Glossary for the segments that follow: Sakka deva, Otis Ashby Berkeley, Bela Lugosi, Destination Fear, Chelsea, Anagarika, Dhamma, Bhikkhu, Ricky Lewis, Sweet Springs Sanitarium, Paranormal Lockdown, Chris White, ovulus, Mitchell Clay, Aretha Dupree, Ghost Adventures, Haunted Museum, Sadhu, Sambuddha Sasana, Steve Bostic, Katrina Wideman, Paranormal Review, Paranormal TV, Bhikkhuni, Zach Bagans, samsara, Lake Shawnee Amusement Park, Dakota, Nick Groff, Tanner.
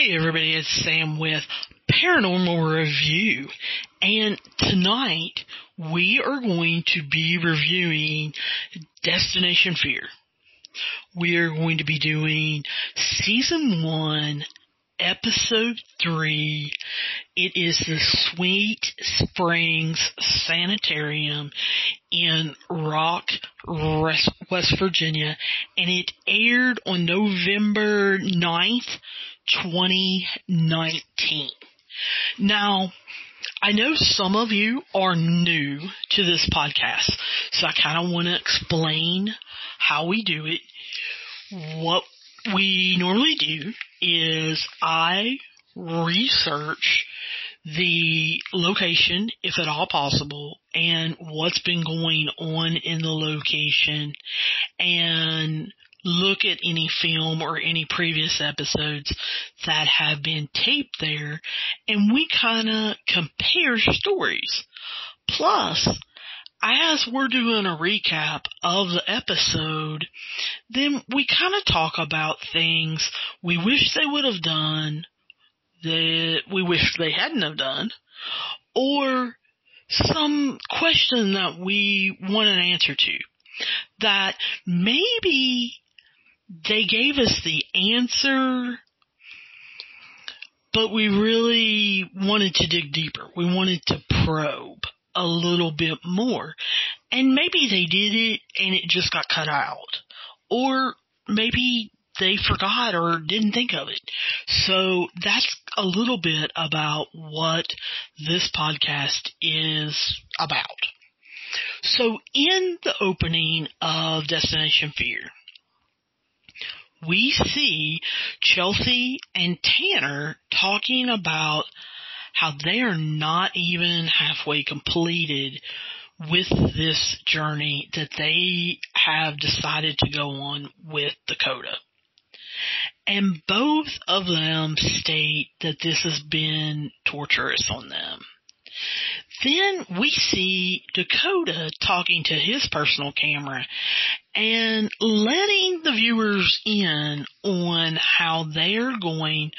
Hey everybody, it's Sam with Paranormal Review, and tonight we are going to be reviewing Destination Fear. We are going to be doing Season 1, Episode 3. It is the Sweet Springs Sanitarium in Rock, West Virginia, and it aired on November 9th, 2019. Now, I know some of you are new to this podcast, so I kind of want to explain how we do it. What we normally do is I research the location, if at all possible, and what's been going on in the location, and look at any film or any previous episodes that have been taped there, and we kind of compare stories. Plus, as we're doing a recap of the episode, then we kind of talk about things we wish they would have done, that we wish they hadn't have done, or some question that we want an answer to that maybe they gave us the answer, but we really wanted to dig deeper. We wanted to probe a little bit more. And maybe they did it and it just got cut out. Or maybe they forgot or didn't think of it. So that's a little bit about what this podcast is about. So in the opening of Destination Fear, we see Chelsea and Tanner talking about how they are not even halfway completed with this journey that they have decided to go on with Dakota. And both of them state that this has been torturous on them. Then we see Dakota talking to his personal camera and letting the viewers in on how they're going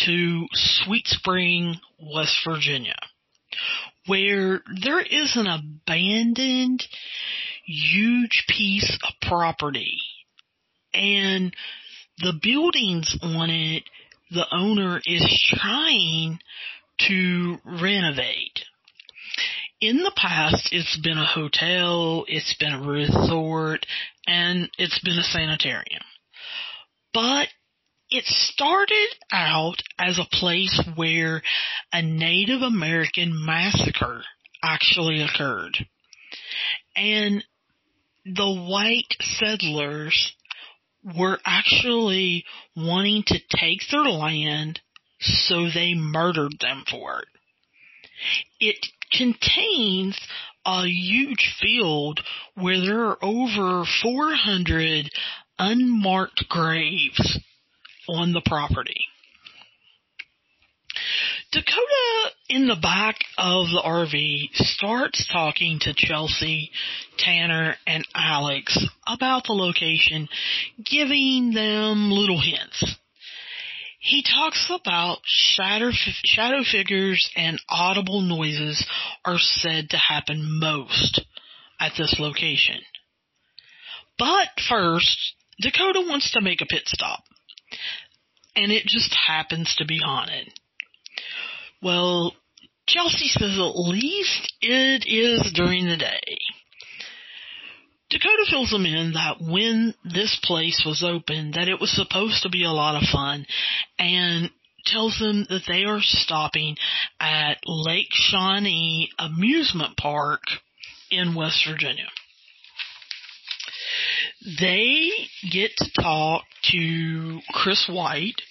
to Sweet Spring, West Virginia, where there is an abandoned huge piece of property, and the buildings on it, the owner is trying to renovate. In the past, it's been a hotel, it's been a resort, and it's been a sanitarium. But it started out as a place where a Native American massacre actually occurred. And the white settlers were actually wanting to take their land, so they murdered them for it. It contains a huge field where there are over 400 unmarked graves on the property. Dakota, in the back of the RV, starts talking to Chelsea, Tanner, and Alex about the location, giving them little hints. He talks about shadow figures and audible noises are said to happen most at this location. But first, Dakota wants to make a pit stop, and it just happens to be haunted. Well, Chelsea says at least it is during the day. Dakota fills them in that when this place was open, that it was supposed to be a lot of fun, and tells them that they are stopping at Lake Shawnee Amusement Park in West Virginia. They get to talk to Chris White,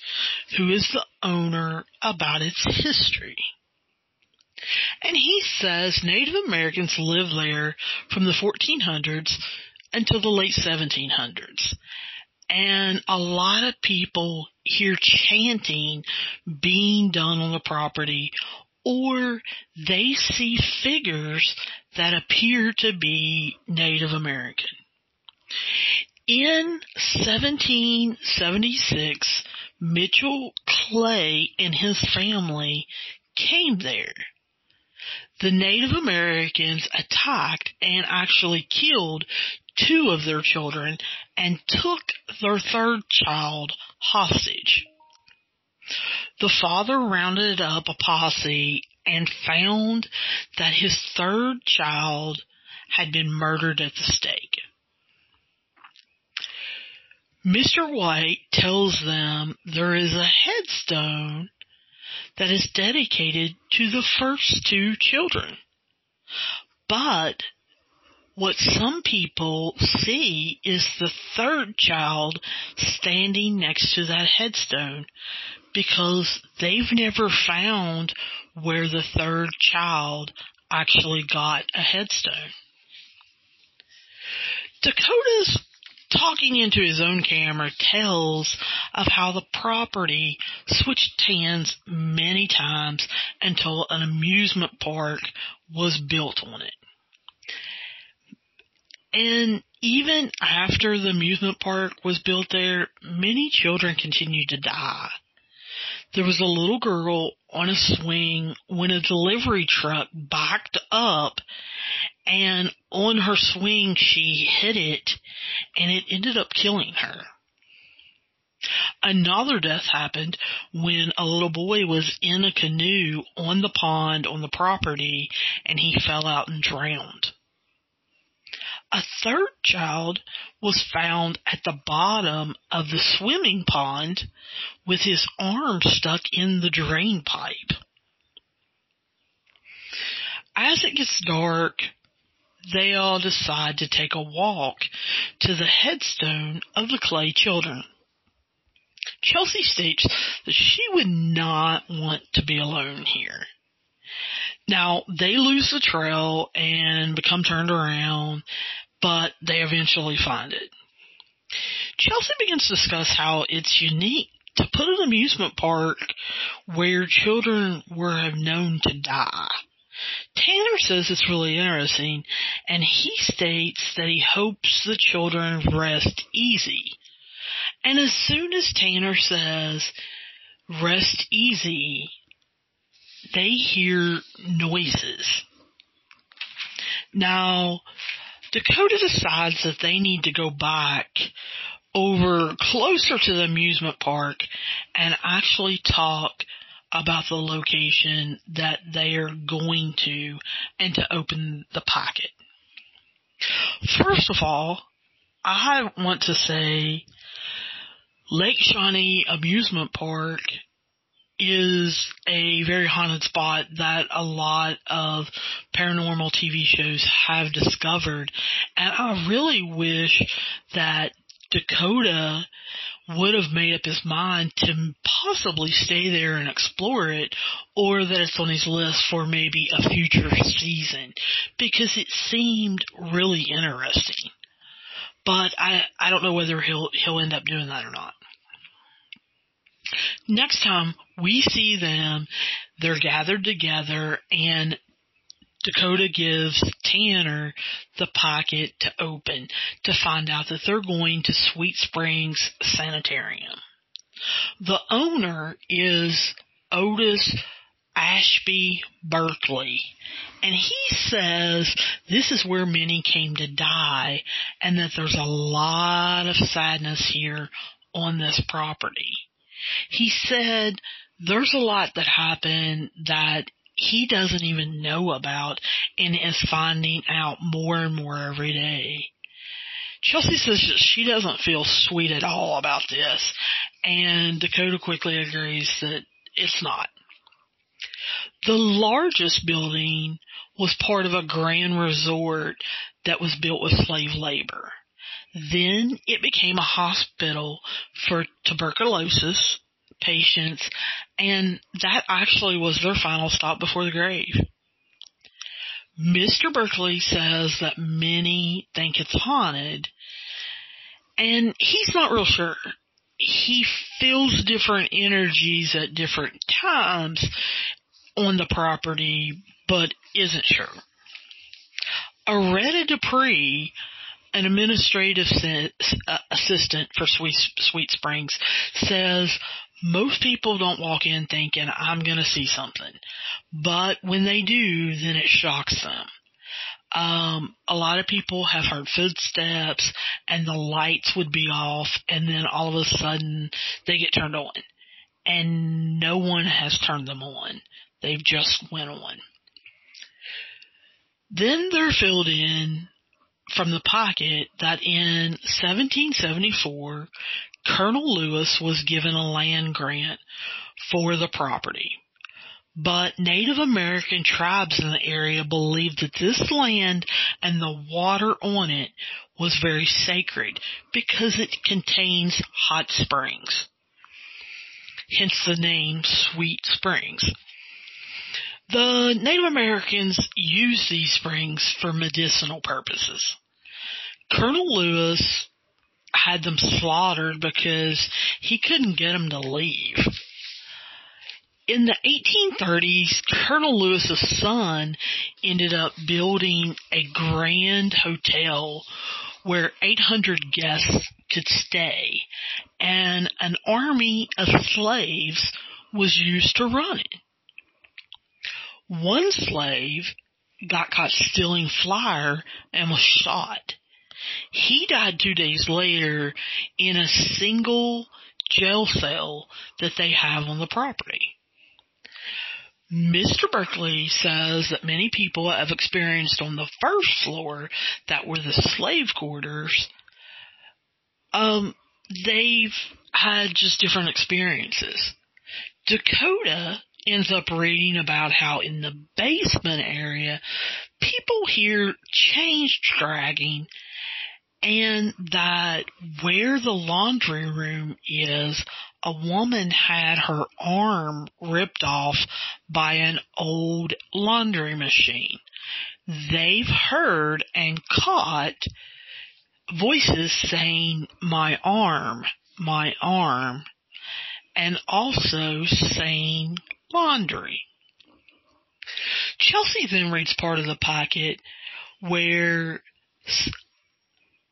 who is the owner, about its history. And he says Native Americans lived there from the 1400s until the late 1700s. And a lot of people hear chanting being done on the property, or they see figures that appear to be Native American. In 1776, Mitchell Clay and his family came there. The Native Americans attacked and actually killed two of their children and took their third child hostage. The father rounded up a posse and found that his third child had been murdered at the stake. Mr. White tells them there is a headstone that is dedicated to the first two children. But what some people see is the third child standing next to that headstone because they've never found where the third child actually got a headstone. Dakota's talking into his own camera tells of how the property switched hands many times until an amusement park was built on it. And even after the amusement park was built there, many children continued to die. There was a little girl on a swing when a delivery truck backed up, and on her swing she hit it, and it ended up killing her. Another death happened when a little boy was in a canoe on the pond on the property, and he fell out and drowned. A third child was found at the bottom of the swimming pond with his arm stuck in the drain pipe. As it gets dark, they all decide to take a walk to the headstone of the Clay children. Chelsea states that she would not want to be alone here. Now, they lose the trail and become turned around, but they eventually find it. Chelsea begins to discuss how it's unique to put an amusement park where children were known to die. Tanner says it's really interesting, and he states that he hopes the children rest easy. And as soon as Tanner says, rest easy, they hear noises. Now, Dakota decides that they need to go back over closer to the amusement park and actually talk about the location that they are going to and to open the packet. First of all, I want to say Lake Shawnee Amusement Park is a very haunted spot that a lot of paranormal TV shows have discovered. And I really wish that Dakota would have made up his mind to possibly stay there and explore it, or that it's on his list for maybe a future season, because it seemed really interesting. But I don't know whether he'll end up doing that or not. Next time we see them, they're gathered together, and Dakota gives Tanner the packet to open to find out that they're going to Sweet Springs Sanitarium. The owner is Otis Ashby Berkeley, and he says this is where many came to die and that there's a lot of sadness here on this property. He said there's a lot that happened that he doesn't even know about and is finding out more and more every day. Chelsea says she doesn't feel sweet at all about this, and Dakota quickly agrees that it's not. The largest building was part of a grand resort that was built with slave labor. Then it became a hospital for tuberculosis patients, and that actually was their final stop before the grave. Mr. Berkeley says that many think it's haunted, and he's not real sure. He feels different energies at different times on the property, but isn't sure. Aretha Dupree, an administrative assistant for Sweet Springs, says Most people don't walk in thinking, I'm going to see something. But when they do, then it shocks them. A lot of people have heard footsteps and the lights would be off, and then all of a sudden they get turned on. And no one has turned them on. They've just went on. Then they're filled in from the pocket that in 1774, Colonel Lewis was given a land grant for the property. But Native American tribes in the area believed that this land and the water on it was very sacred because it contains hot springs. Hence the name Sweet Springs. The Native Americans used these springs for medicinal purposes. Colonel Lewis had them slaughtered because he couldn't get them to leave. In the 1830s, Colonel Lewis's son ended up building a grand hotel where 800 guests could stay, and an army of slaves was used to run it. One slave got caught stealing flour and was shot. He died 2 days later in a single jail cell that they have on the property. Mr. Berkeley says that many people have experienced on the first floor that were the slave quarters, they've had just different experiences. Dakota ends up reading about how in the basement area, people hear chains dragging, and that where the laundry room is, a woman had her arm ripped off by an old laundry machine. They've heard and caught voices saying, "My arm, my arm," and also saying laundry. Chelsea then reads part of the pocket where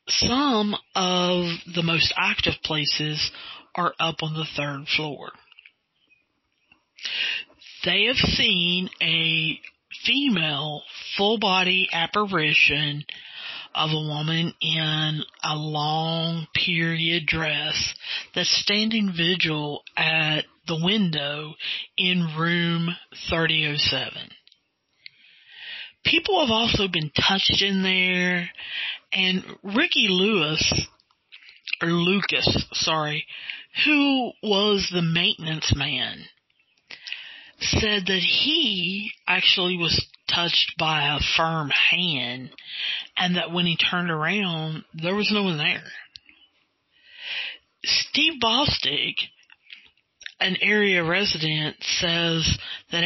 some of the most active places are up on the third floor. They have seen a female full-body apparition of a woman in a long period dress that's standing vigil at the window in room 3007. People have also been touched in there, and Ricky Lewis, or Lucas, who was the maintenance man, said that he actually was touched by a firm hand, and that when he turned around, there was no one there. Steve Bostic, an area resident, says that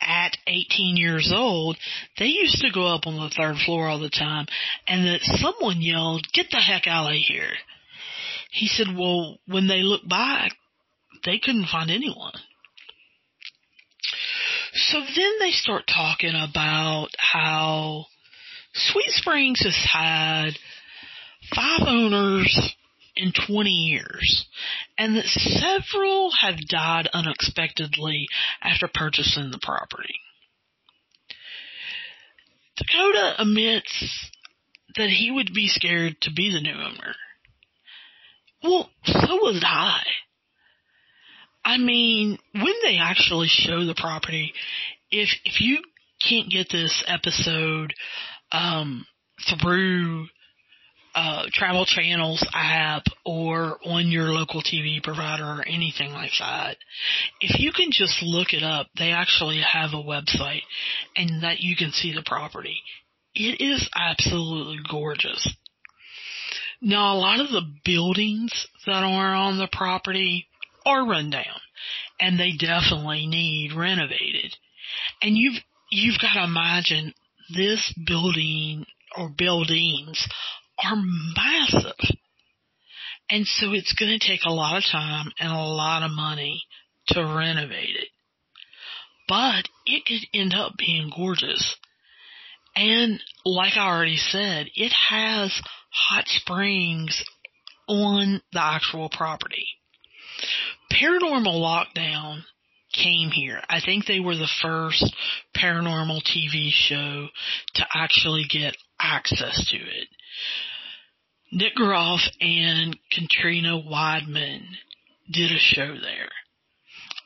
at 18 years old, they used to go up on the third floor all the time, and that someone yelled, "Get the heck out of here." He said, well, when they looked back, they couldn't find anyone. So then they start talking about how Sweet Springs has had 5 owners in 20 years, and that several have died unexpectedly after purchasing the property. Dakota admits that he would be scared to be the new owner. Well, so was I. I mean, when they actually show the property, if you can't get this episode through Travel Channel's app or on your local TV provider or anything like that, if you can just look it up, they actually have a website and that you can see the property. It is absolutely gorgeous. Now, a lot of the buildings that are on the property are run down, and they definitely need renovated. And you've got to imagine this building or buildings are massive. And so it's going to take a lot of time and a lot of money to renovate it. But it could end up being gorgeous. And like I already said, it has hot springs on the actual property. Paranormal Lockdown came here. I think they were the first paranormal TV show to actually get access to it. Nick Groff and Katrina Wideman did a show there.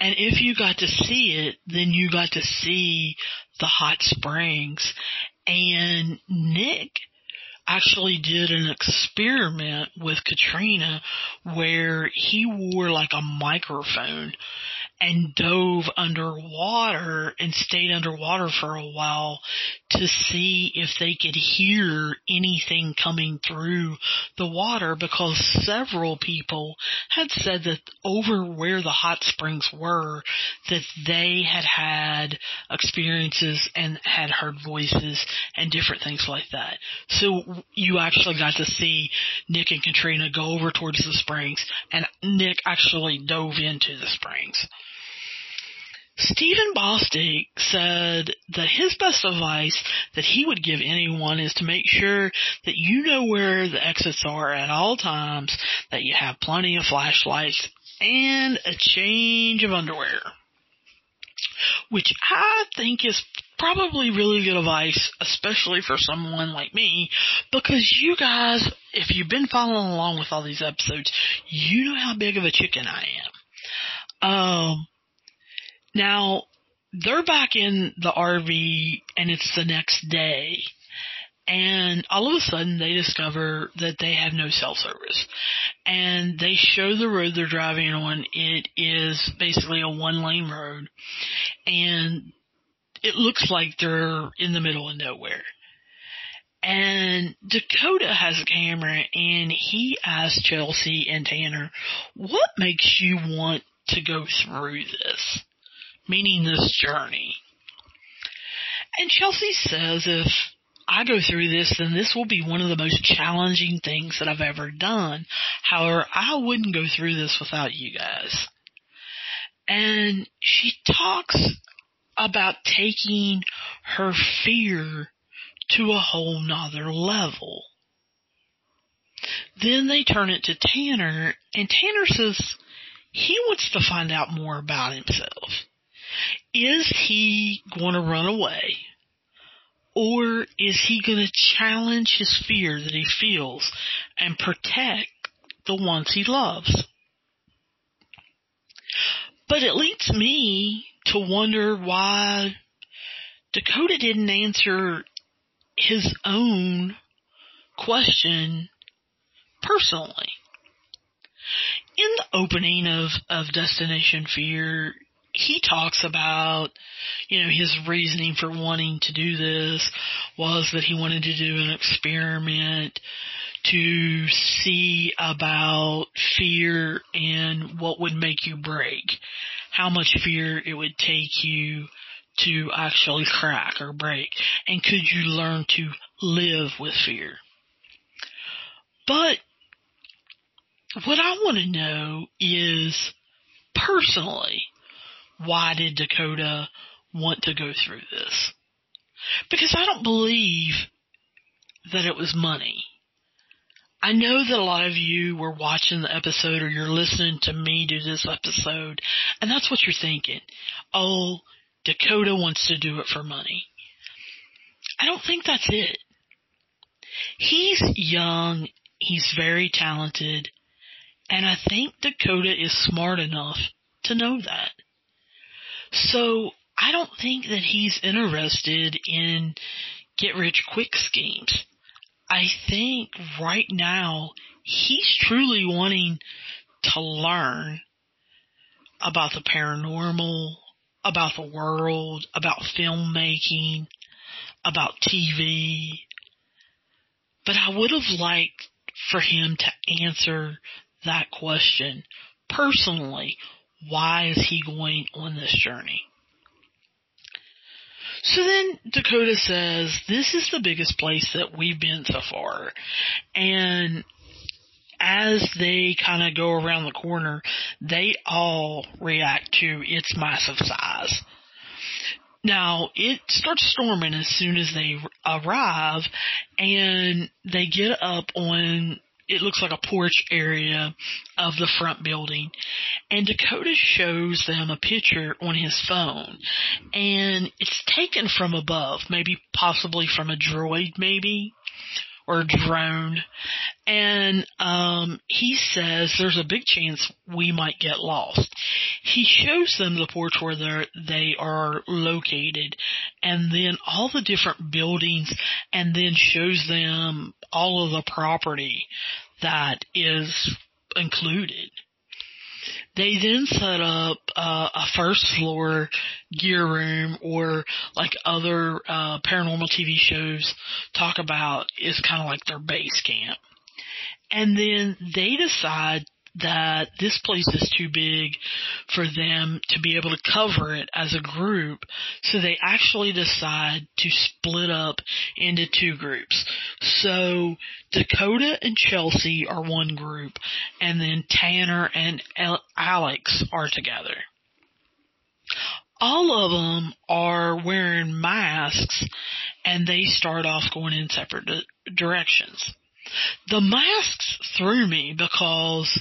And if you got to see it, then you got to see the hot springs. And Nick actually did an experiment with Katrina where he wore like a microphone and dove underwater and stayed underwater for a while to see if they could hear anything coming through the water, because several people had said that over where the hot springs were, that they had had experiences and had heard voices and different things like that. So you actually got to see Nick and Katrina go over towards the springs, and Nick actually dove into the springs. Stephen Bostic said that his best advice that he would give anyone is to make sure that you know where the exits are at all times, that you have plenty of flashlights and a change of underwear, which I think is probably really good advice, especially for someone like me, because you guys, if you've been following along with all these episodes, you know how big of a chicken I am. Now, they're back in the RV, and it's the next day, and all of a sudden they discover that they have no cell service, and they show the road they're driving on. It is basically a one-lane road, and it looks like they're in the middle of nowhere. And Dakota has a camera, and he asks Chelsea and Tanner, what makes you want to go through this? Meaning this journey. And Chelsea says, if I go through this, then this will be one of the most challenging things that I've ever done. However, I wouldn't go through this without you guys. And she talks about taking her fear to a whole nother level. Then they turn it to Tanner, and Tanner says he wants to find out more about himself. Is he going to run away, or is he going to challenge his fear that he feels and protect the ones he loves? But it leads me to wonder why Dakota didn't answer his own question personally. In the opening of Destination Fear, he talks about, his reasoning for wanting to do this was that he wanted to do an experiment to see about fear and what would make you break, how much fear it would take you to actually crack or break, and could you learn to live with fear. But what I want to know is, personally, why did Dakota want to go through this? Because I don't believe that it was money. I know that a lot of you were watching the episode, or you're listening to me do this episode, and that's what you're thinking. Oh, Dakota wants to do it for money. I don't think that's it. He's young, he's very talented, and I think Dakota is smart enough to know that. So I don't think that he's interested in get-rich-quick schemes. I think right now he's truly wanting to learn about the paranormal, about the world, about filmmaking, about TV. But I would have liked for him to answer that question personally. Why is he going on this journey? So then Dakota says, this is the biggest place that we've been so far. And as they kind of go around the corner, they all react to its massive size. Now, it starts storming as soon as they arrive, and they get up on it looks like a porch area of the front building. And Dakota shows them a picture on his phone, and it's taken from above, maybe possibly from a droid, maybe, or a drone. And he says there's a big chance we might get lost. He shows them the porch where they are located, and then all the different buildings, and then shows them all of the property that is included. They then set up a first floor gear room, or like other paranormal TV shows talk about, is kind of like their base camp. And then they decide that this place is too big for them to be able to cover it as a group, so they actually decide to split up into two groups. So Dakota and Chelsea are one group, and then Tanner and Alex are together. All of them are wearing masks, and they start off going in separate directions. The masks threw me, because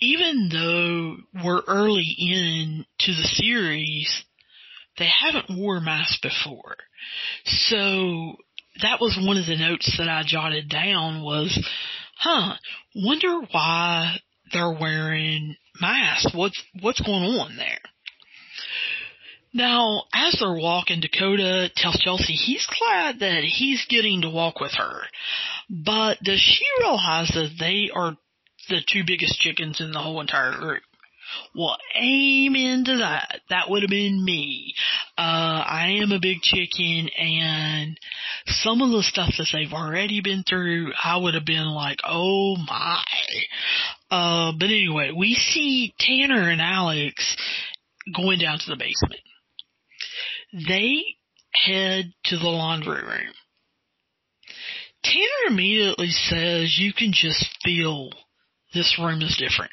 even though we're early in to the series, they haven't wore masks before. So that was one of the notes that I jotted down was, wonder why they're wearing masks. What's going on there? Now, as they're walking, Dakota tells Chelsea he's glad that he's getting to walk with her. But does she realize that they are the two biggest chickens in the whole entire group? Well, amen to that. That would have been me. I am a big chicken, and some of the stuff that they've already been through, I would have been like, oh my. But anyway, we see Tanner and Alex going down to the basement. They head to the laundry room. Tanner immediately says you can just feel this room is different.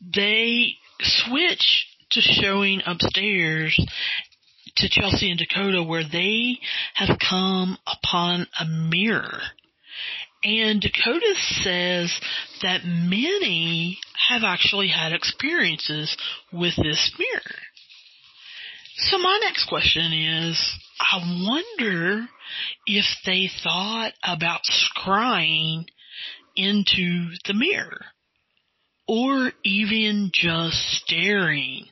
They switch to showing upstairs to Chelsea and Dakota, where they have come upon a mirror. And Dakota says that many have actually had experiences with this mirror. So my next question is, I wonder if they thought about scrying into the mirror, or even just staring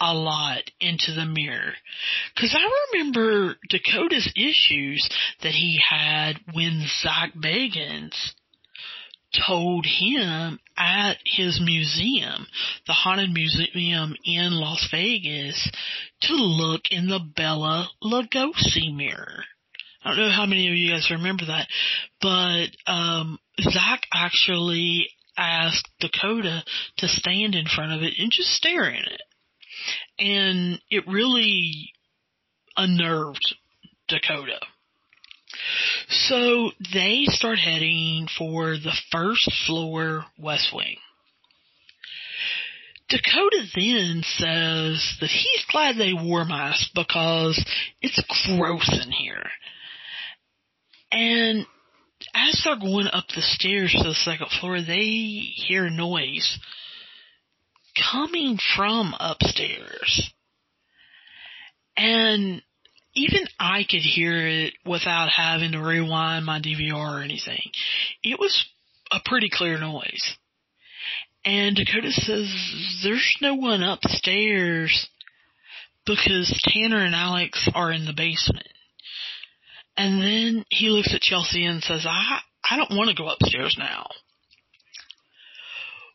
a lot into the mirror. Because I remember Dakota's issues that he had when Zach Bagans told him at his museum, the Haunted Museum in Las Vegas, to look in the Bela Lugosi mirror. I don't know how many of you guys remember that, but Zach actually asked Dakota to stand in front of it and just stare in it. And it really unnerved Dakota. So they start heading for the first floor West Wing. Dakota then says that he's glad they wore masks because it's gross in here. And as they're going up the stairs to the second floor, they hear noise coming from upstairs. And even I could hear it without having to rewind my DVR or anything. It was a pretty clear noise. And Dakota says there's no one upstairs because Tanner and Alex are in the basement. And then he looks at Chelsea and says, I don't want to go upstairs now.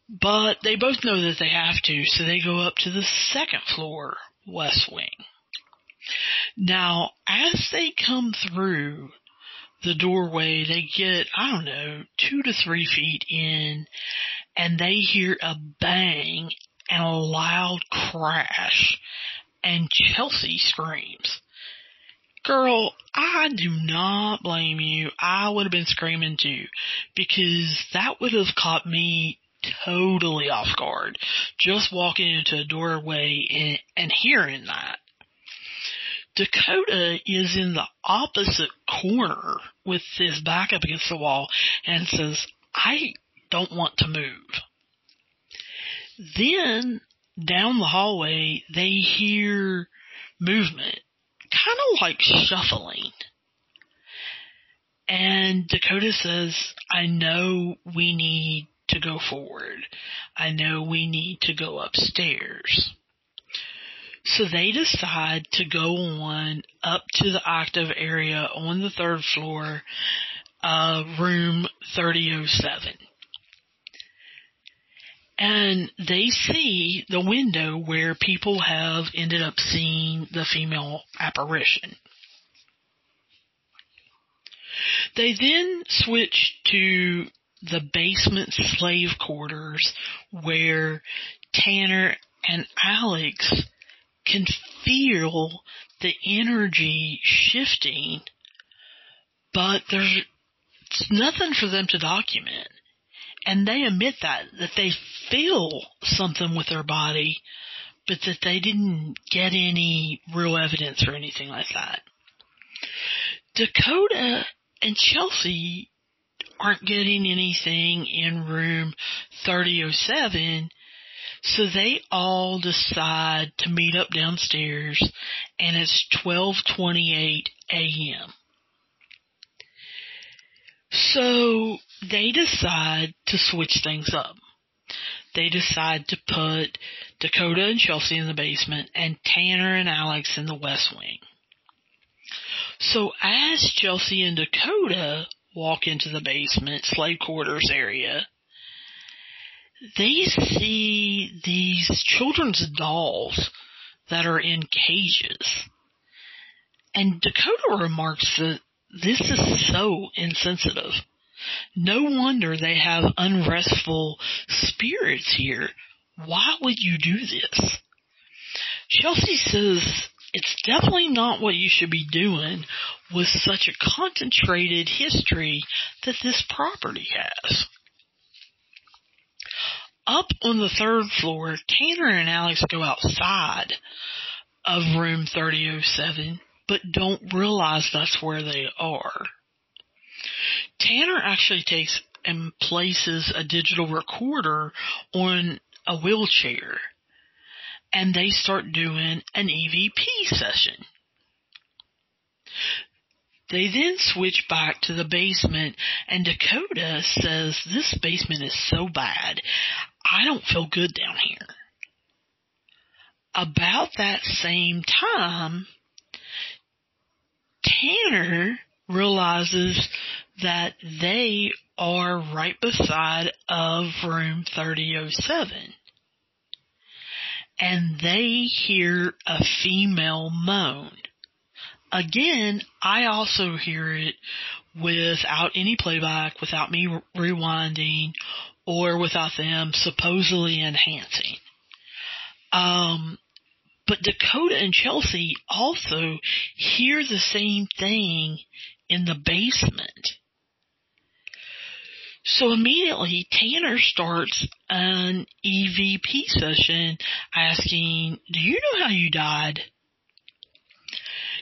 But they both know that they have to, so they go up to the second floor West Wing. Now, as they come through the doorway, they get, 2 to 3 feet in, and they hear a bang and a loud crash, and Chelsea screams. Girl, I do not blame you. I would have been screaming too, because that would have caught me totally off guard, just walking into a doorway and hearing that. Dakota is in the opposite corner with his back up against the wall and says, I don't want to move. Then down the hallway, they hear movement, kind of like shuffling. And Dakota says, I know we need to go forward. I know we need to go upstairs. So they decide to go on up to the octave area on the third floor, room 3007. And they see the window where people have ended up seeing the female apparition. They then switch to the basement slave quarters where Tanner and Alex can feel the energy shifting, but there's nothing for them to document. And they admit that they feel something with their body, but that they didn't get any real evidence or anything like that. Dakota and Chelsea aren't getting anything in room 3007, so they all decide to meet up downstairs, and it's 12:28 a.m. So they decide to switch things up. They decide to put Dakota and Chelsea in the basement and Tanner and Alex in the west wing. So as Chelsea and Dakota walk into the basement slave quarters area, they see these children's dolls that are in cages. And Dakota remarks that this is so insensitive. No wonder they have unrestful spirits here. Why would you do this? Chelsea says it's definitely not what you should be doing with such a concentrated history that this property has. Up on the third floor, Tanner and Alex go outside of room 3007, but don't realize that's where they are. Tanner actually takes and places a digital recorder on a wheelchair, and they start doing an EVP session. They then switch back to the basement, and Dakota says, this basement is so bad, I don't feel good down here. About that same time, Tanner realizes that they are right beside of room 3007. And they hear a female moan. Again, I also hear it without any playback, without me rewinding, or without them supposedly enhancing. But Dakota and Chelsea also hear the same thing in the basement. So immediately, Tanner starts an EVP session asking, do you know how you died?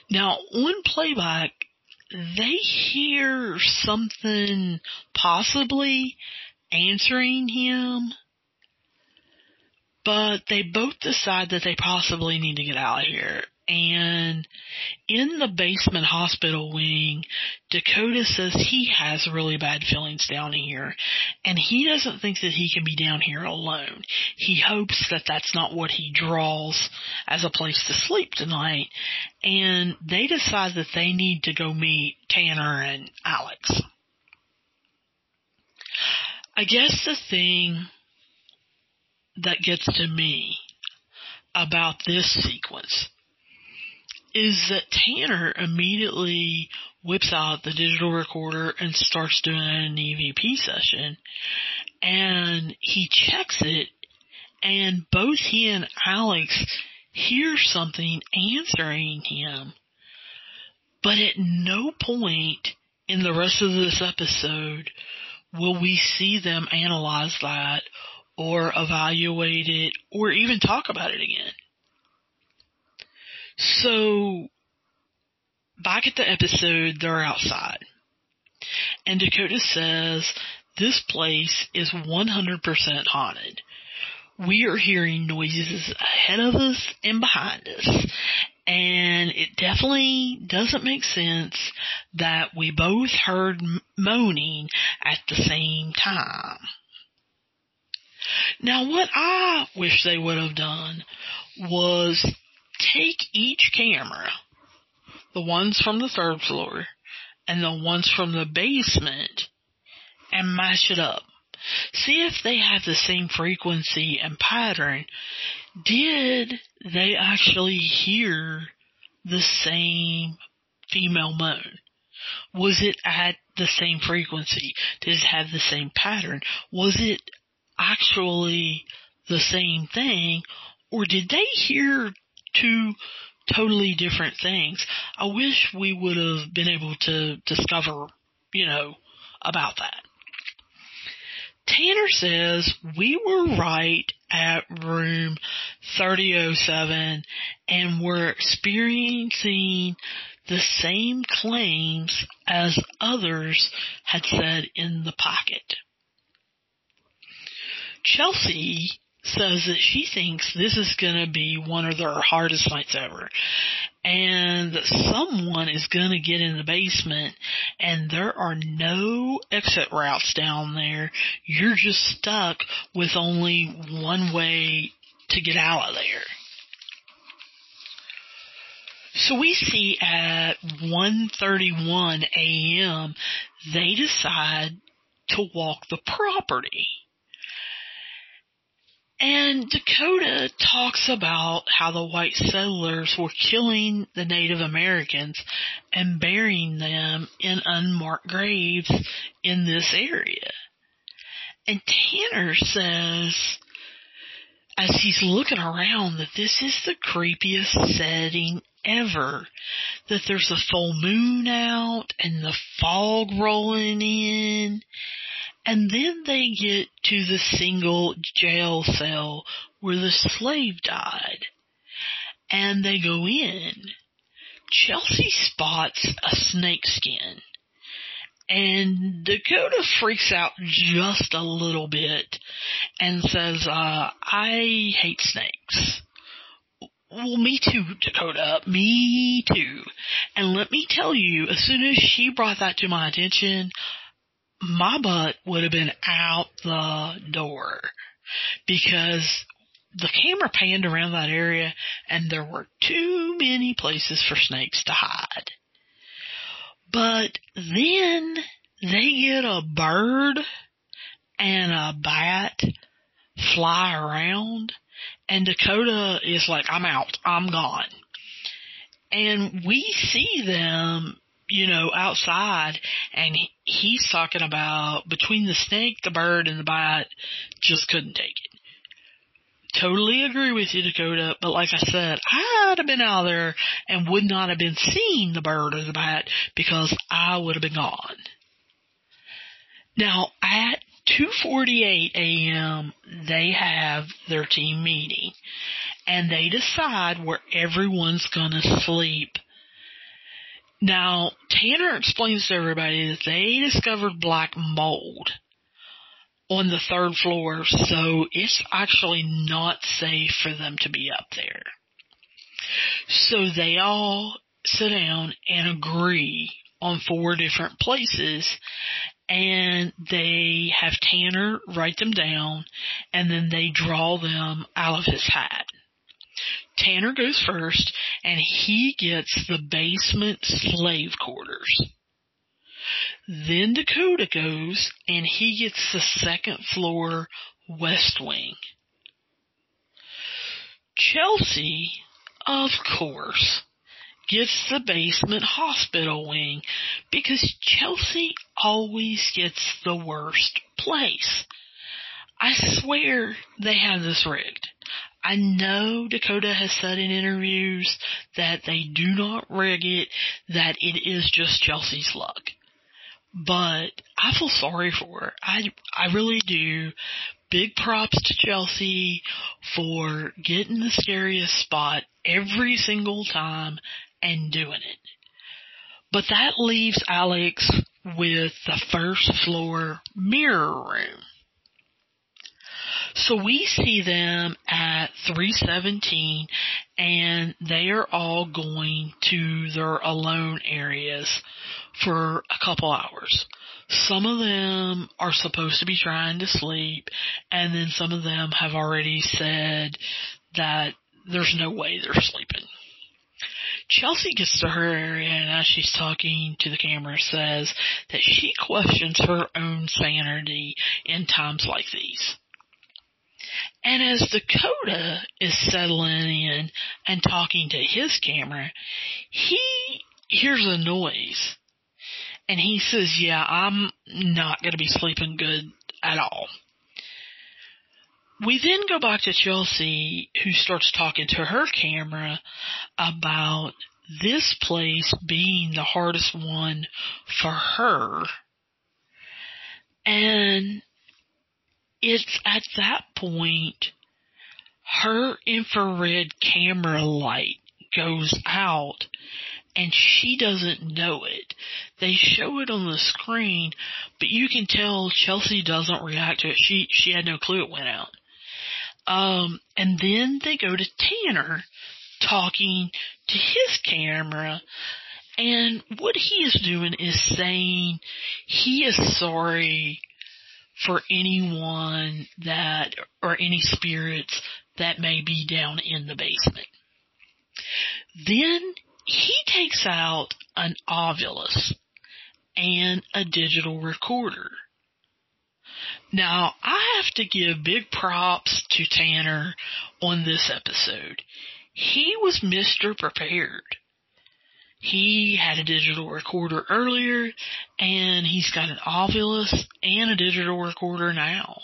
Now, on playback, they hear something possibly answering him, but they both decide that they possibly need to get out of here. And in the basement hospital wing, Dakota says he has really bad feelings down here, and he doesn't think that he can be down here alone. He hopes that that's not what he draws as a place to sleep tonight, and they decide that they need to go meet Tanner and Alex. I guess the thing that gets to me about this sequence is that Tanner immediately whips out the digital recorder and starts doing an EVP session, and he checks it, and both he and Alex hear something answering him, but at no point in the rest of this episode will we see them analyze that or evaluate it or even talk about it again. So Back at the episode, they're outside. And Dakota says, "This place is 100% haunted. We are hearing noises ahead of us and behind us. And it definitely doesn't make sense that we both heard moaning at the same time." Now, what I wish they would have done was take each camera, the ones from the third floor and the ones from the basement, and mash it up. See if they have the same frequency and pattern. Did they actually hear the same female moan? Was it at the same frequency? Did it have the same pattern? Was it actually the same thing, or did they hear two totally different things? I wish we would have been able to discover, about that. Tanner says, "We were right at room 3007 and we're experiencing the same claims as others had said in the pocket." Chelsea says that she thinks this is going to be one of their hardest nights ever, and that someone is going to get in the basement, and there are no exit routes down there. You're just stuck with only one way to get out of there. So we see at 1:31 a.m. they decide to walk the property. And Dakota talks about how the white settlers were killing the Native Americans and burying them in unmarked graves in this area. And Tanner says, as he's looking around, that this is the creepiest setting ever, that there's a full moon out and the fog rolling in. And then they get to the single jail cell where the slave died. And they go in. Chelsea spots a snake skin. And Dakota freaks out just a little bit and says, "I hate snakes." "Well, me too, Dakota. Me too." And let me tell you, as soon as she brought that to my attention, my butt would have been out the door, because the camera panned around that area and there were too many places for snakes to hide. But then they get a bird and a bat fly around, and Dakota is like, "I'm out, I'm gone." And we see them outside, and he's talking about between the snake, the bird, and the bite, just couldn't take it. Totally agree with you, Dakota, but like I said, I'd have been out of there and would not have been seeing the bird or the bite, because I would have been gone. Now, at 2:48 a.m., they have their team meeting, and they decide where everyone's going to sleep. Now, Tanner explains to everybody that they discovered black mold on the third floor, so it's actually not safe for them to be up there. So they all sit down and agree on 4 different places, and they have Tanner write them down, and then they draw them out of his hat. Tanner goes first, and he gets the basement slave quarters. Then Dakota goes, and he gets the second floor west wing. Chelsea, of course, gets the basement hospital wing, because Chelsea always gets the worst place. I swear they have this rigged. I know Dakota has said in interviews that they do not rig it, that it is just Chelsea's luck. But I feel sorry for her. I really do. Big props to Chelsea for getting the scariest spot every single time and doing it. But that leaves Alex with the first floor mirror room. So we see them at 317, and they are all going to their alone areas for a couple hours. Some of them are supposed to be trying to sleep, and then some of them have already said that there's no way they're sleeping. Chelsea gets to her area, and as she's talking to the camera, says that she questions her own sanity in times like these. And as Dakota is settling in and talking to his camera, he hears a noise. And he says, yeah, I'm not going to be sleeping good at all. We then go back to Chelsea, who starts talking to her camera about this place being the hardest one for her. And it's at that point her infrared camera light goes out, and she doesn't know it. They show it on the screen, but you can tell Chelsea doesn't react to it. She had no clue it went out. And then they go to Tanner talking to his camera, and what he is doing is saying he is sorry for anyone that, or any spirits that may be down in the basement. Then he takes out an ovulus and a digital recorder. Now, I have to give big props to Tanner on this episode. He was Mr. Prepared. He had a digital recorder earlier, and he's got an ovulus and a digital recorder now.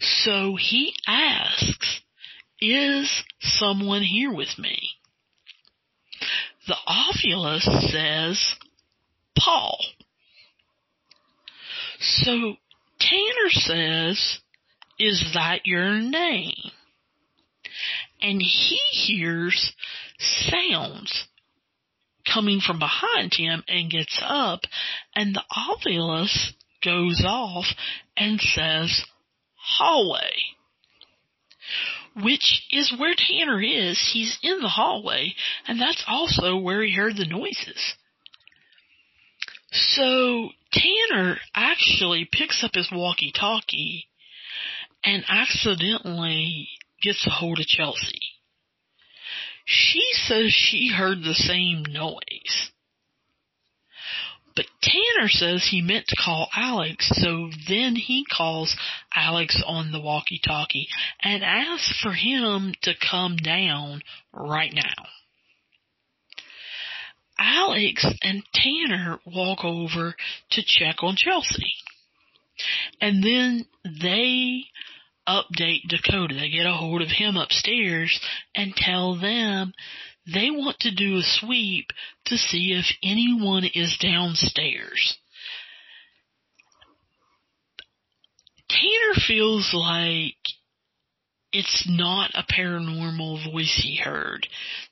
So he asks, is someone here with me? The ovulus says, Paul. So Tanner says, is that your name? And he hears sounds coming from behind him and gets up, and the ovulus goes off and says, hallway. Which is where Tanner is. He's in the hallway, and that's also where he heard the noises. So Tanner actually picks up his walkie-talkie and accidentally gets a hold of Chelsea. She says she heard the same noise. But Tanner says he meant to call Alex, so then he calls Alex on the walkie-talkie and asks for him to come down right now. Alex and Tanner walk over to check on Chelsea. And then they update Dakota. They get a hold of him upstairs and tell them they want to do a sweep to see if anyone is downstairs. Tanner feels like it's not a paranormal voice he heard,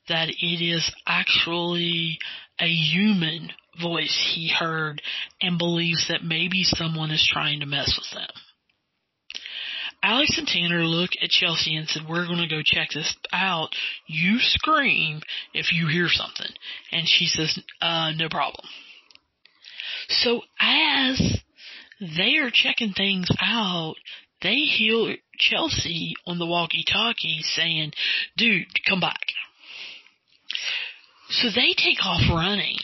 that it is actually a human voice he heard and believes that maybe someone is trying to mess with them. Alex and Tanner look at Chelsea and said, we're going to go check this out. You scream if you hear something. And she says, no problem. So as they are checking things out, they hear Chelsea on the walkie-talkie saying, dude, come back. So they take off running.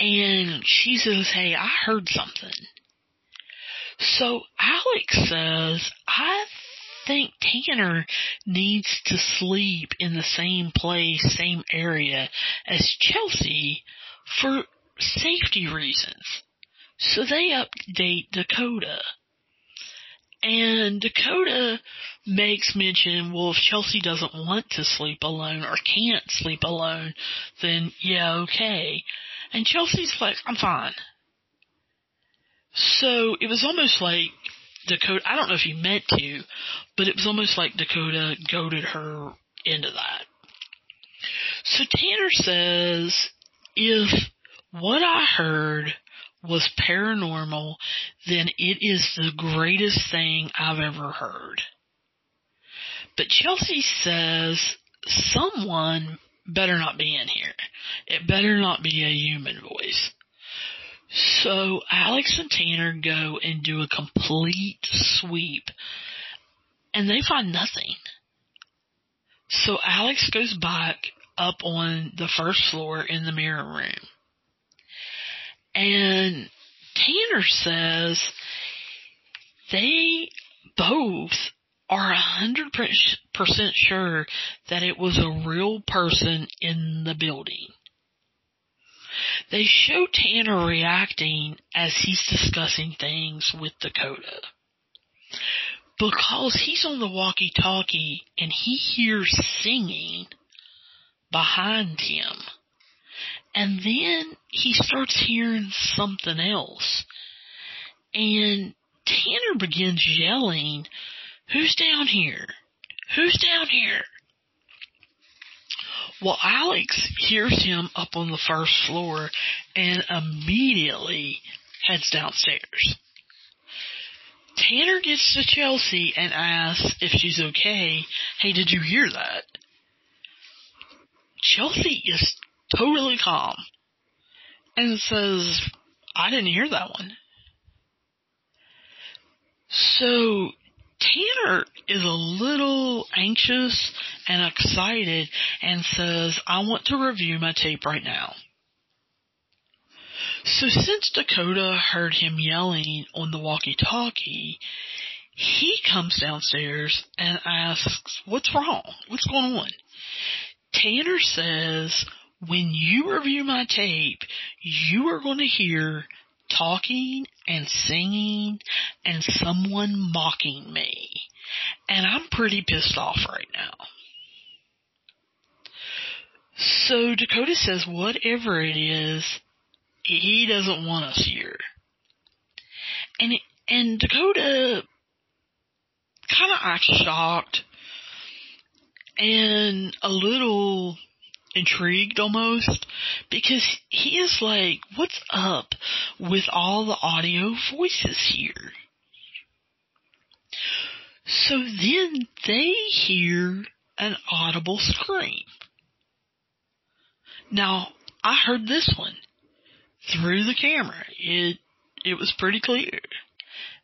And she says, hey, I heard something. So Alex says, I think Tanner needs to sleep in the same place, same area as Chelsea for safety reasons. So they update Dakota. And Dakota makes mention, well, if Chelsea doesn't want to sleep alone or can't sleep alone, then yeah, okay. And Chelsea's like, I'm fine. So it was almost like Dakota, I don't know if he meant to, but it was almost like Dakota goaded her into that. So Tanner says if what I heard was paranormal, then it is the greatest thing I've ever heard. But Chelsea says someone better not be in here. It better not be a human voice. So Alex and Tanner go and do a complete sweep, and they find nothing. So Alex goes back up on the first floor in the mirror room. And Tanner says they both are 100% sure that it was a real person in the building. They show Tanner reacting as he's discussing things with Dakota, because he's on the walkie-talkie and he hears singing behind him. And then he starts hearing something else. And Tanner begins yelling, "Who's down here? Who's down here?" Well, Alex hears him up on the first floor and immediately heads downstairs. Tanner gets to Chelsea and asks if she's okay. Hey, did you hear that? Chelsea is totally calm and says, I didn't hear that one. So Tanner is a little anxious and excited and says, I want to review my tape right now. So since Dakota heard him yelling on the walkie-talkie, he comes downstairs and asks, what's wrong? What's going on? Tanner says, when you review my tape, you are going to hear talking and singing and someone mocking me. And I'm pretty pissed off right now. So Dakota says whatever it is, he doesn't want us here. And Dakota kind of acts shocked and a little intrigued almost, because he is like, what's up with all the audio voices here? So then they hear an audible scream. Now, I heard this one through the camera. It was pretty clear.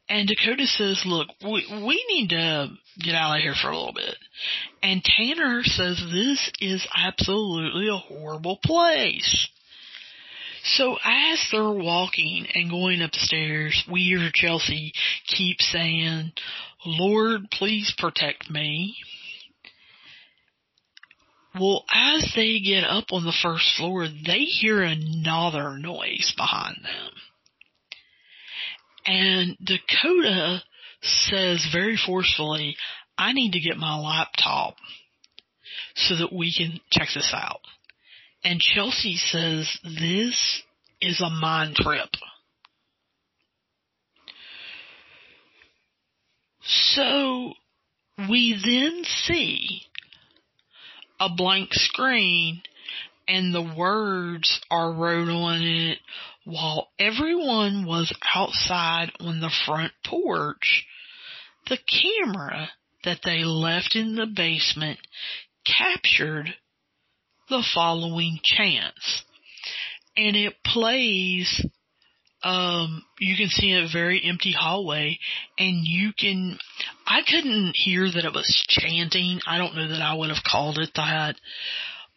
And Dakota says, look, we need to get out of here for a little bit. And Tanner says, this is absolutely a horrible place. So as they're walking and going upstairs, we hear Chelsea keep saying, Lord, please protect me. Well, as they get up on the first floor, they hear another noise behind them. And Dakota says very forcefully, I need to get my laptop so that we can check this out. And Chelsea says, this is a mind trip. So we then see a blank screen and the words are wrote on it, while everyone was outside on the front porch, the camera that they left in the basement captured the following chants. And it plays, you can see a very empty hallway, and I couldn't hear that it was chanting. I don't know that I would have called it that,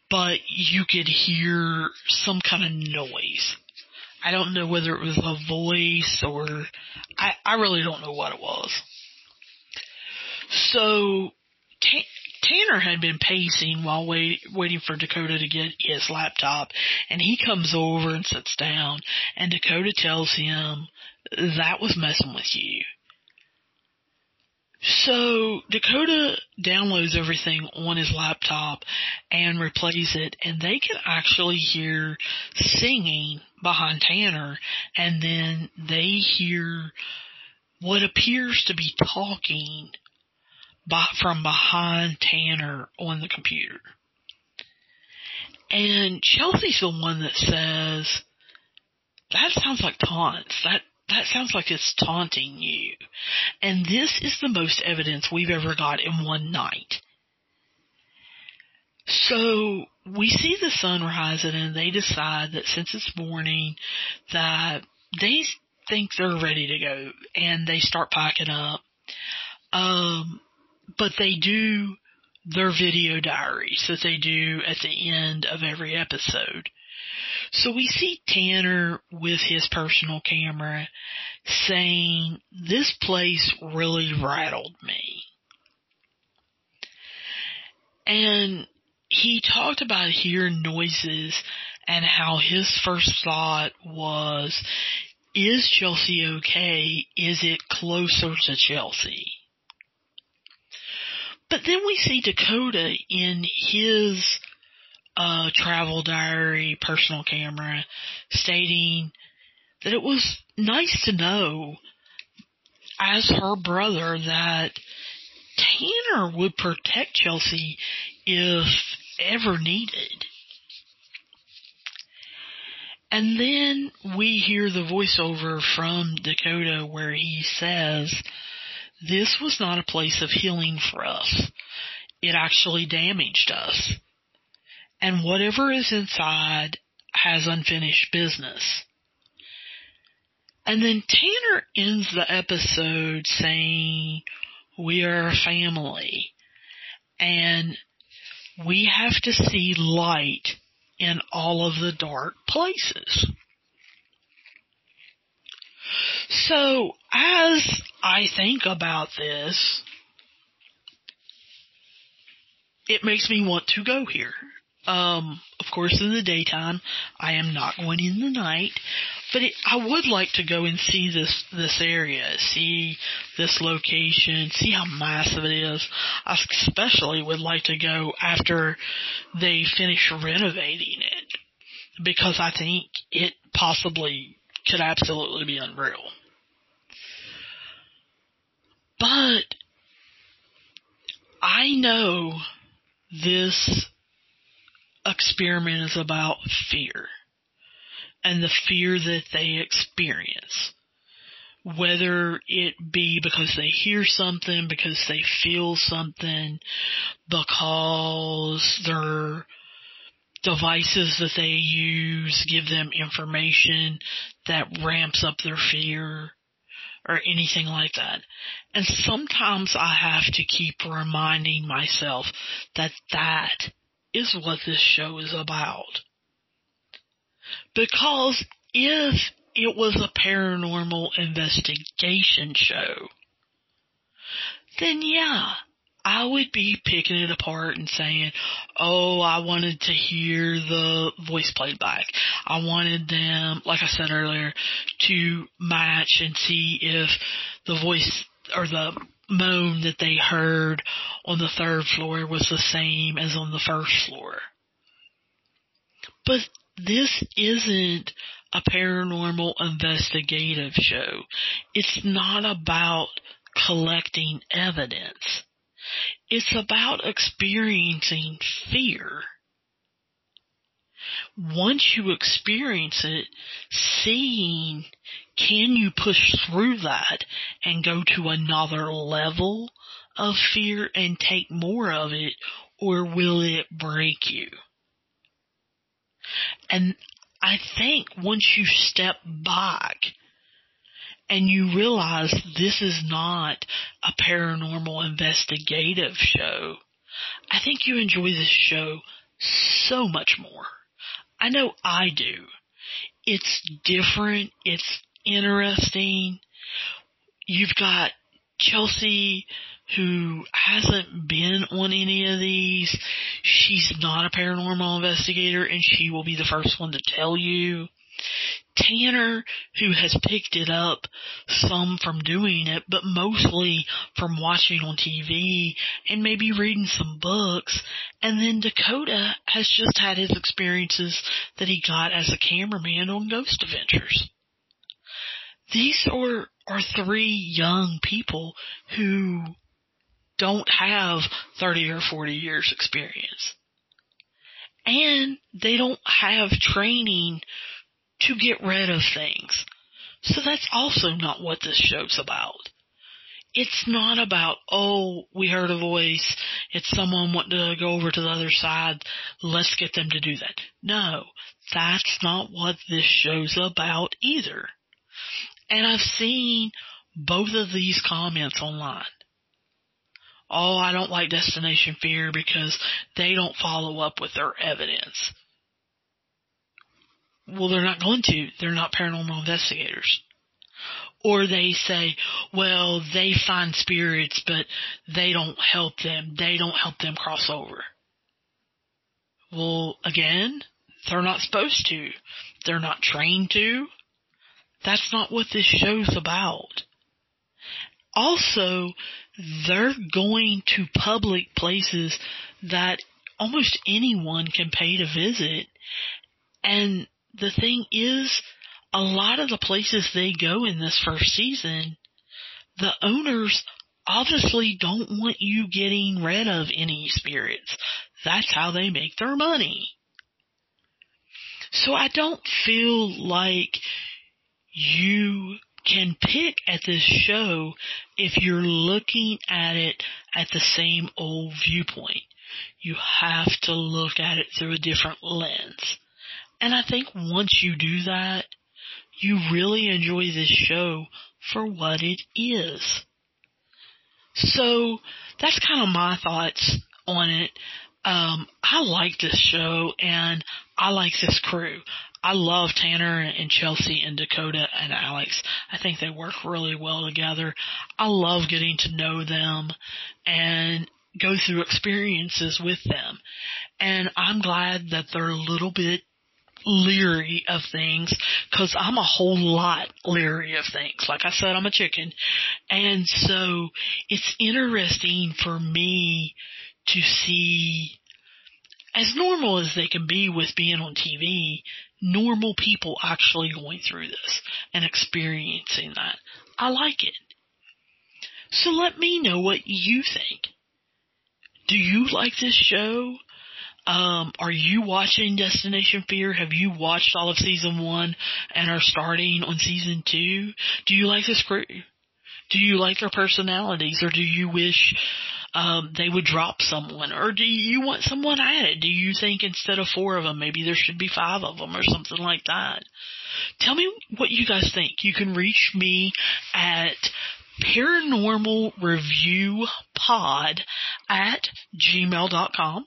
but you could hear some kind of noise. I don't know whether it was a voice or I really don't know what it was. So Tanner had been pacing while waiting for Dakota to get his laptop, and he comes over and sits down, and Dakota tells him, that was messing with you. So Dakota downloads everything on his laptop and replays it, and they can actually hear singing behind Tanner, and then they hear what appears to be talking from behind Tanner on the computer. And Chelsea's the one that says, That sounds like taunts. That sounds like it's taunting you. And this is the most evidence we've ever got in one night. So we see the sun rising, and they decide that since it's morning that they think they're ready to go, and they start packing up. But they do their video diaries that they do at the end of every episode. So we see Tanner with his personal camera saying, "This place really rattled me." And he talked about hearing noises and how his first thought was, is Chelsea okay? Is it closer to Chelsea? But then we see Dakota in his travel diary, personal camera, stating that it was nice to know as her brother that Tanner would protect Chelsea if ever needed. And then we hear the voiceover from Dakota where he says, "This was not a place of healing for us. It actually damaged us. And whatever is inside has unfinished business." And then Tanner ends the episode saying, "We are a family, and we have to see light in all of the dark places." So, as I think about this, it makes me want to go here. Of course, in the daytime, I am not going in the night, but I would like to go and see this area, see this location, see how massive it is. I especially would like to go after they finish renovating it, because I think it possibly could absolutely be unreal. But I know this experiment is about fear and the fear that they experience, whether it be because they hear something, because they feel something, because their devices that they use give them information that ramps up their fear or anything like that. And sometimes I have to keep reminding myself that that is what this show is about. Because if it was a paranormal investigation show, then yeah, I would be picking it apart and saying, "Oh, I wanted to hear the voice played back. I wanted them, like I said earlier, to match and see if the voice or the moan that they heard on the third floor was the same as on the first floor." But this isn't a paranormal investigative show. It's not about collecting evidence. It's about experiencing fear. Once you experience it, seeing, can you push through that and go to another level of fear and take more of it, or will it break you? And I think once you step back and you realize this is not a paranormal investigative show, I think you enjoy this show so much more. I know I do. It's different. It's interesting. You've got Chelsea, who hasn't been on any of these. She's not a paranormal investigator, and she will be the first one to tell you. Tanner, who has picked it up some from doing it, but mostly from watching on TV and maybe reading some books. And then Dakota has just had his experiences that he got as a cameraman on Ghost Adventures. These are three young people who don't have 30 or 40 years experience. And they don't have training to get rid of things. So that's also not what this show's about. It's not about, oh, we heard a voice. It's someone wanting to go over to the other side. Let's get them to do that. No, that's not what this show's about either. And I've seen both of these comments online. Oh, I don't like Destination Fear because they don't follow up with their evidence. Well, they're not going to. They're not paranormal investigators. Or they say, well, they find spirits, but they don't help them. They don't help them cross over. Well, again, they're not supposed to. They're not trained to. That's not what this show's about. Also, they're going to public places that almost anyone can pay to visit. And the thing is, a lot of the places they go in this first season, the owners obviously don't want you getting rid of any spirits. That's how they make their money. So I don't feel like you can pick at this show if you're looking at it at the same old viewpoint. You have to look at it through a different lens. And I think once you do that, you really enjoy this show for what it is. So that's kind of my thoughts on it. I like this show and I like this crew. I love Tanner and Chelsea and Dakota and Alex. I think they work really well together. I love getting to know them and go through experiences with them. And I'm glad that they're a little bit leery of things, because I'm a whole lot leery of things. Like I said, I'm a chicken. And so it's interesting for me to see, as normal as they can be with being on TV, normal people actually going through this and experiencing that. I like it. So let me know what you think. Do you like this show? Are you watching Destination Fear? Have you watched all of season 1 and are starting on season 2? Do you like this crew? Do you like their personalities, or do you wish they would drop someone, or do you want someone added? Do you think instead of 4 of them, maybe there should be 5 of them or something like that? Tell me what you guys think. You can reach me at paranormalreviewpod@gmail.com.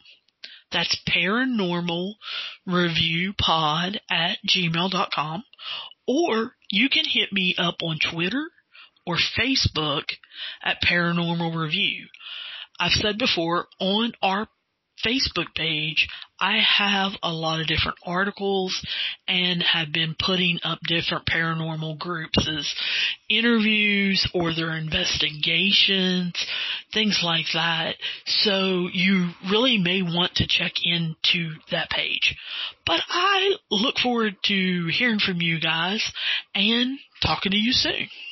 That's paranormalreviewpod@gmail.com. Or you can hit me up on Twitter or Facebook at Paranormal Review. I've said before, on our Facebook page, I have a lot of different articles and have been putting up different paranormal groups as interviews or their investigations, things like that. So you really may want to check into that page. But I look forward to hearing from you guys and talking to you soon.